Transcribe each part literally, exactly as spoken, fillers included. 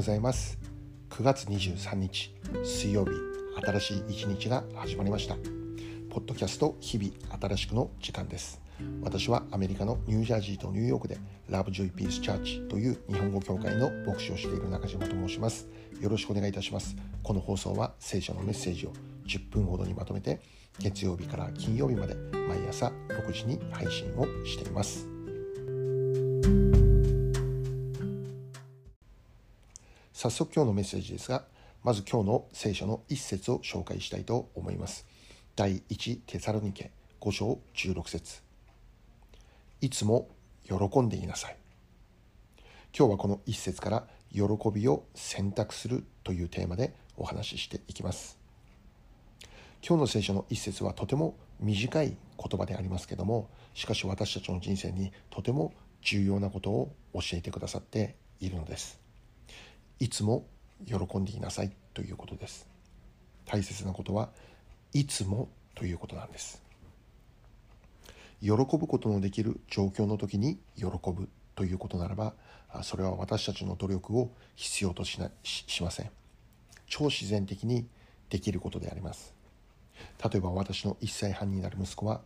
ございます。くがつにじゅうさんにち水曜日、新しい一日が始まりました。ポッドキャスト日々新しくの時間です。私はアメリカのニュージャージーとニューヨークでラブジョイピースチャーチという日本語教会の牧師をしている中島と申します。よろしくお願いいたします。この放送は聖書のメッセージをじゅっぷんほどにまとめて、月曜日から金曜日まで毎朝ろくじに配信をしています。早速今日のメッセージですが、まず今日の聖書の一節を紹介したいと思います。だいいちてさろにけごしょうじゅうろくせつ。いつも喜んでいなさい。今日はこの一節から喜びを選択するというテーマでお話ししていきます。今日の聖書の一節はとても短い言葉でありますけども、しかし私たちの人生にとても重要なことを教えてくださっているのです。いつも喜んでいなさいということです。大切なことはいつもということなんです。喜ぶことのできる状況の時に喜ぶということならば、それは私たちの努力を必要としな、し、しません。超自然的にできることであります。例えば私のいっさいはんになる息子は、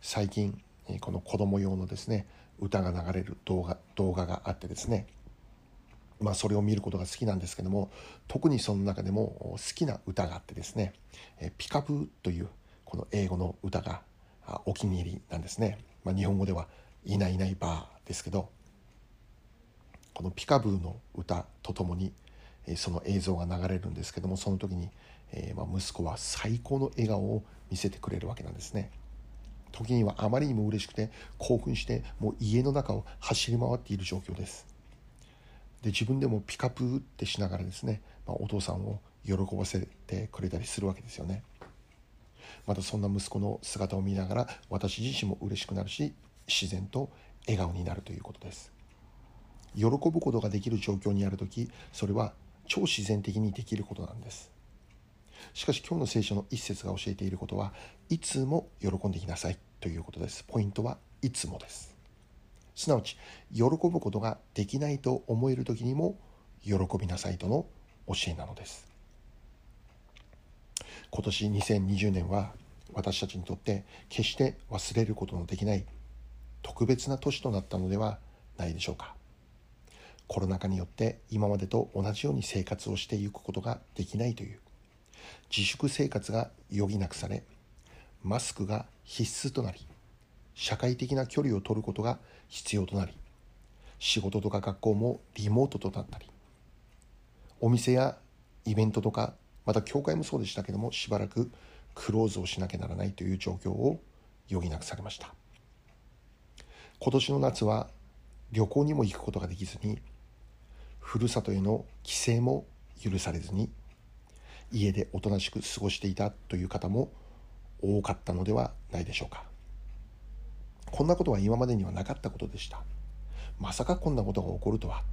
最近この子供用のですね、歌が流れる動画、動画があってですね、まあ、それを見ることが好きなんですけども、特にその中でも好きな歌があってですね、ピカブーというこの英語の歌がお気に入りなんですね。まあ、日本語ではいないいないばーですけど、このピカブーの歌とともにその映像が流れるんですけども、その時に息子は最高の笑顔を見せてくれるわけなんですね。時にはあまりにも嬉しくて興奮して、もう家の中を走り回っている状況です。で、自分でもピカブーってしながらですね、まあ、お父さんを喜ばせてくれたりするわけですよね。またそんな息子の姿を見ながら、私自身も嬉しくなるし、自然と笑顔になるということです。喜ぶことができる状況にあるとき、それは超自然的にできることなんです。しかし今日の聖書の一節が教えていることは、いつも喜んでいなさいということです。ポイントはいつもです。すなわち喜ぶことができないと思えるときにも喜びなさいとの教えなのです。今年にせんにじゅうねんは私たちにとって決して忘れることのできない特別な年となったのではないでしょうか。コロナ禍によって今までと同じように生活をしていくことができないという、自粛生活が余儀なくされ、マスクが必須となり、社会的な距離を取ることが必要となり、仕事とか学校もリモートとなったり、お店やイベントとか、また教会もそうでしたけども、しばらくクローズをしなきゃならないという状況を余儀なくされました。今年の夏は旅行にも行くことができずに、ふるさとへの帰省も許されずに、家でおとなしく過ごしていたという方も多かったのではないでしょうか。こんなことは今までにはなかったことでした。まさかこんなことが起こるとは、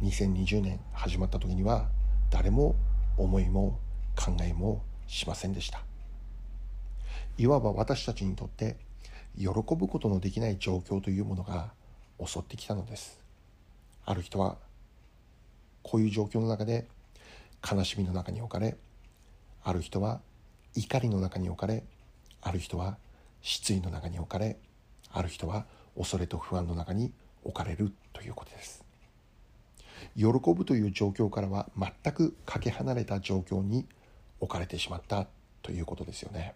にせんにじゅうねん始まった時には誰も思いも考えもしませんでした。いわば私たちにとって喜ぶことのできない状況というものが襲ってきたのです。ある人はこういう状況の中で悲しみの中に置かれ、ある人は怒りの中に置かれ、ある人は失意の中に置かれ、ある人は恐れと不安の中に置かれるということです。喜ぶという状況からは全くかけ離れた状況に置かれてしまったということですよね。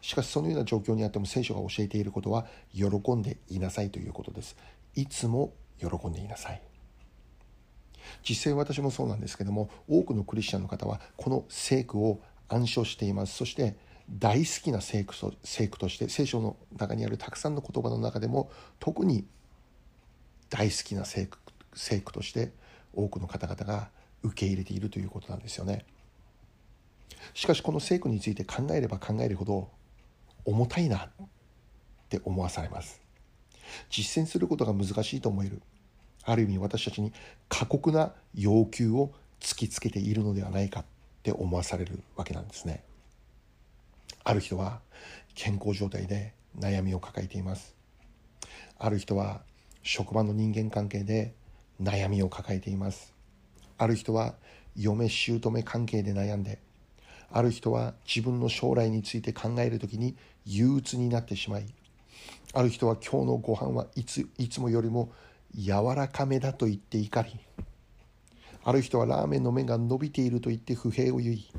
しかしそのような状況にあっても、聖書が教えていることは喜んでいなさいということです。いつも喜んでいなさい。実際私もそうなんですけども、多くのクリスチャンの方はこの聖句を暗唱しています。そして大好きな聖句と、聖句として聖書の中にあるたくさんの言葉の中でも、特に大好きな聖句聖句として多くの方々が受け入れているということなんですよね。しかしこの聖句について考えれば考えるほど重たいなって思わされます。実践することが難しいと思える、ある意味私たちに過酷な要求を突きつけているのではないかって思わされるわけなんですね。ある人は健康状態で悩みを抱えています。ある人は職場の人間関係で悩みを抱えています。ある人は嫁姑関係で悩んで、ある人は自分の将来について考えるときに憂鬱になってしまい、ある人は今日のご飯はいつ、いつもよりも柔らかめだと言って怒り、ある人はラーメンの麺が伸びていると言って不平を言い、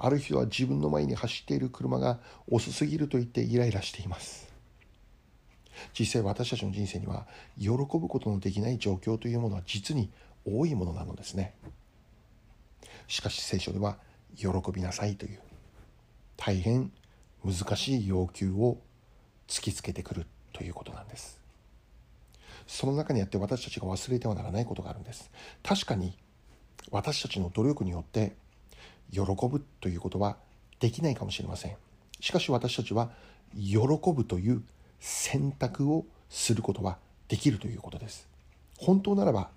ある人は自分の前に走っている車が遅すぎると言ってイライラしています。実際私たちの人生には喜ぶことのできない状況というものは実に多いものなのですね。しかし聖書では喜びなさいという大変難しい要求を突きつけてくるということなんです。その中にあって私たちが忘れてはならないことがあるんです。確かに私たちの努力によって喜ぶということはできないかもしれません。しかし私たちは喜ぶという選択をすることはできるということです。本当ならば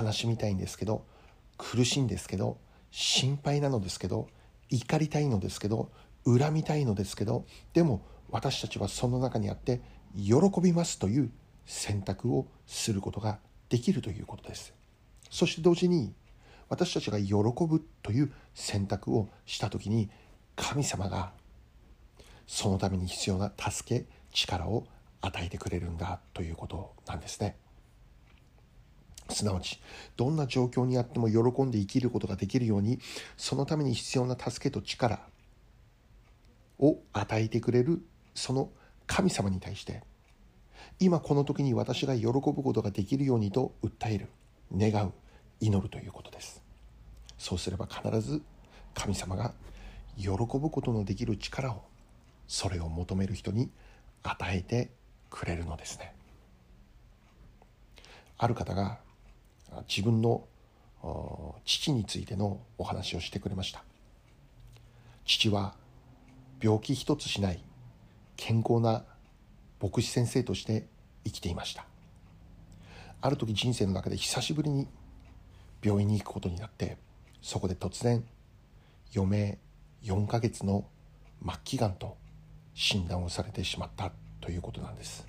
悲しみたいんですけど、苦しいんですけど、心配なのですけど、怒りたいのですけど、恨みたいのですけど、でも私たちはその中にあって喜びますという選択をすることができるということです。そして同時に私たちが喜ぶという選択をしたときに、神様がそのために必要な助け力を与えてくれるんだということなんですね。すなわちどんな状況にあっても喜んで生きることができるように、そのために必要な助けと力を与えてくれるその神様に対して、今この時に私が喜ぶことができるようにと訴える、願う、祈るということです。そうすれば必ず神様が喜ぶことのできる力を、それを求める人に与えてくれるのですね。ある方が自分の父についてのお話をしてくれました。父は病気一つしない健康な牧師先生として生きていました。ある時人生の中で久しぶりに病院に行くことになって、そこで突然余命よんかげつの末期がんと診断をされてしまったということなんです。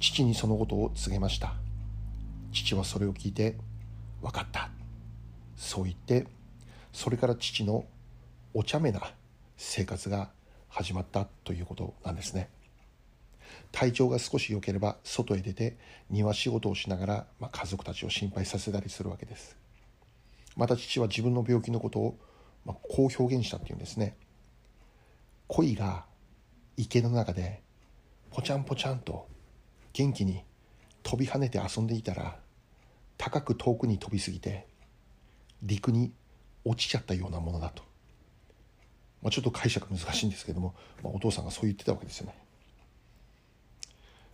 父にそのことを告げました。父はそれを聞いて、分かった、そう言って、それから父のお茶目な生活が始まったということなんですね。体調が少し良ければ外へ出て庭仕事をしながら、まあ、家族たちを心配させたりするわけです。また父は自分の病気のことを、まあ、こう表現したっていうんですね。鯉が池の中でポチャンポチャンと元気に飛び跳ねて遊んでいたら、高く遠くに飛びすぎて陸に落ちちゃったようなものだと、まあ、ちょっと解釈難しいんですけども、まあ、お父さんがそう言ってたわけですよね。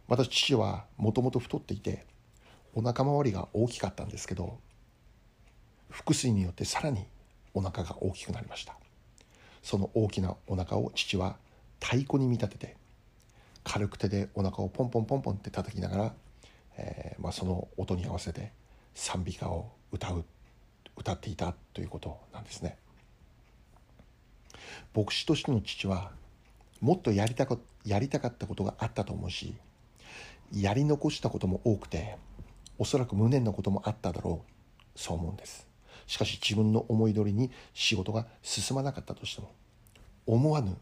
また父はもともと太っていてお腹周りが大きかったんですけど、腹水によってさらにお腹が大きくなりました。その大きなお腹を父は太鼓に見立てて、軽く手でお腹をポンポンポンポンって叩きながら、えーまあ、その音に合わせて賛美歌を歌う歌っていたということなんですね。牧師としての父はもっとやりたか、やりたかったことがあったと思うし、やり残したことも多くて、おそらく無念なこともあっただろう、そう思うんです。しかし自分の思い通りに仕事が進まなかったとしても、思わぬ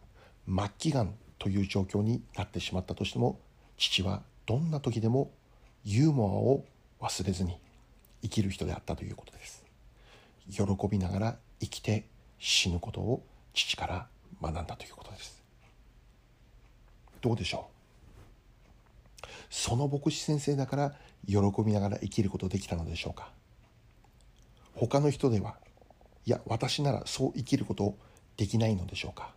末期がんという状況になってしまったとしても、父はどんな時でもユーモアを忘れずに生きる人であったということです。喜びながら生きて死ぬことを父から学んだということです。どうでしょう。その牧師先生だから喜びながら生きることできたのでしょうか。他の人では、いや私ならそう生きることできないのでしょうか。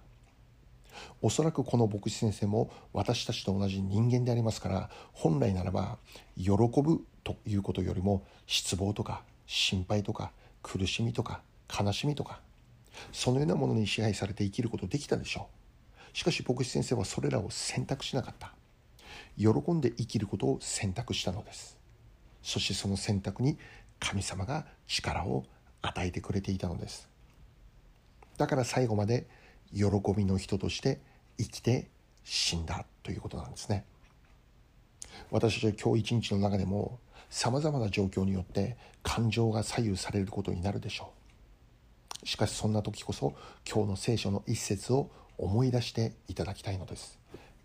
おそらくこの牧師先生も私たちと同じ人間でありますから、本来ならば喜ぶということよりも失望とか心配とか苦しみとか悲しみとか、そのようなものに支配されて生きることできたでしょう。しかし牧師先生はそれらを選択しなかった。喜んで生きることを選択したのです。そしてその選択に神様が力を与えてくれていたのです。だから最後まで喜びの人として生きて死んだということなんですね。私たちは今日一日の中でもさまざまな状況によって感情が左右されることになるでしょう。しかしそんな時こそ今日の聖書の一節を思い出していただきたいのです。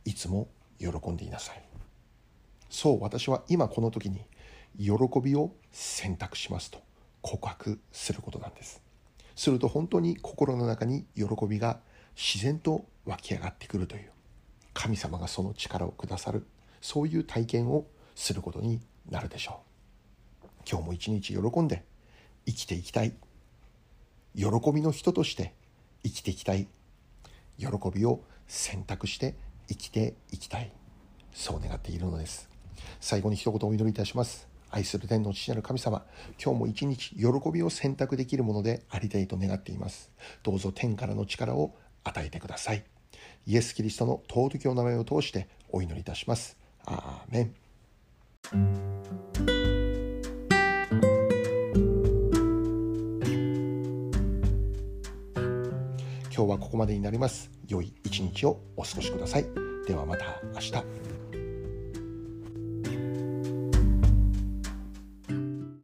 いつも喜んでいなさい。そう、私は今この時に喜びを選択しますと告白することなんです。すると本当に心の中に喜びが自然と湧き上がってくるという、神様がその力をくださる、そういう体験をすることになるでしょう。今日も一日喜んで生きていきたい。喜びの人として生きていきたい。喜びを選択して生きていきたい。そう願っているのです。最後に一言お祈りいたします。愛する天の父なる神様、今日も一日喜びを選択できるものでありたいと願っています。どうぞ天からの力を与えてください。イエス・キリストの尊きお名前を通してお祈りいたします。アーメン。今日はここまでになります。良い一日をお過ごしください。ではまた明日。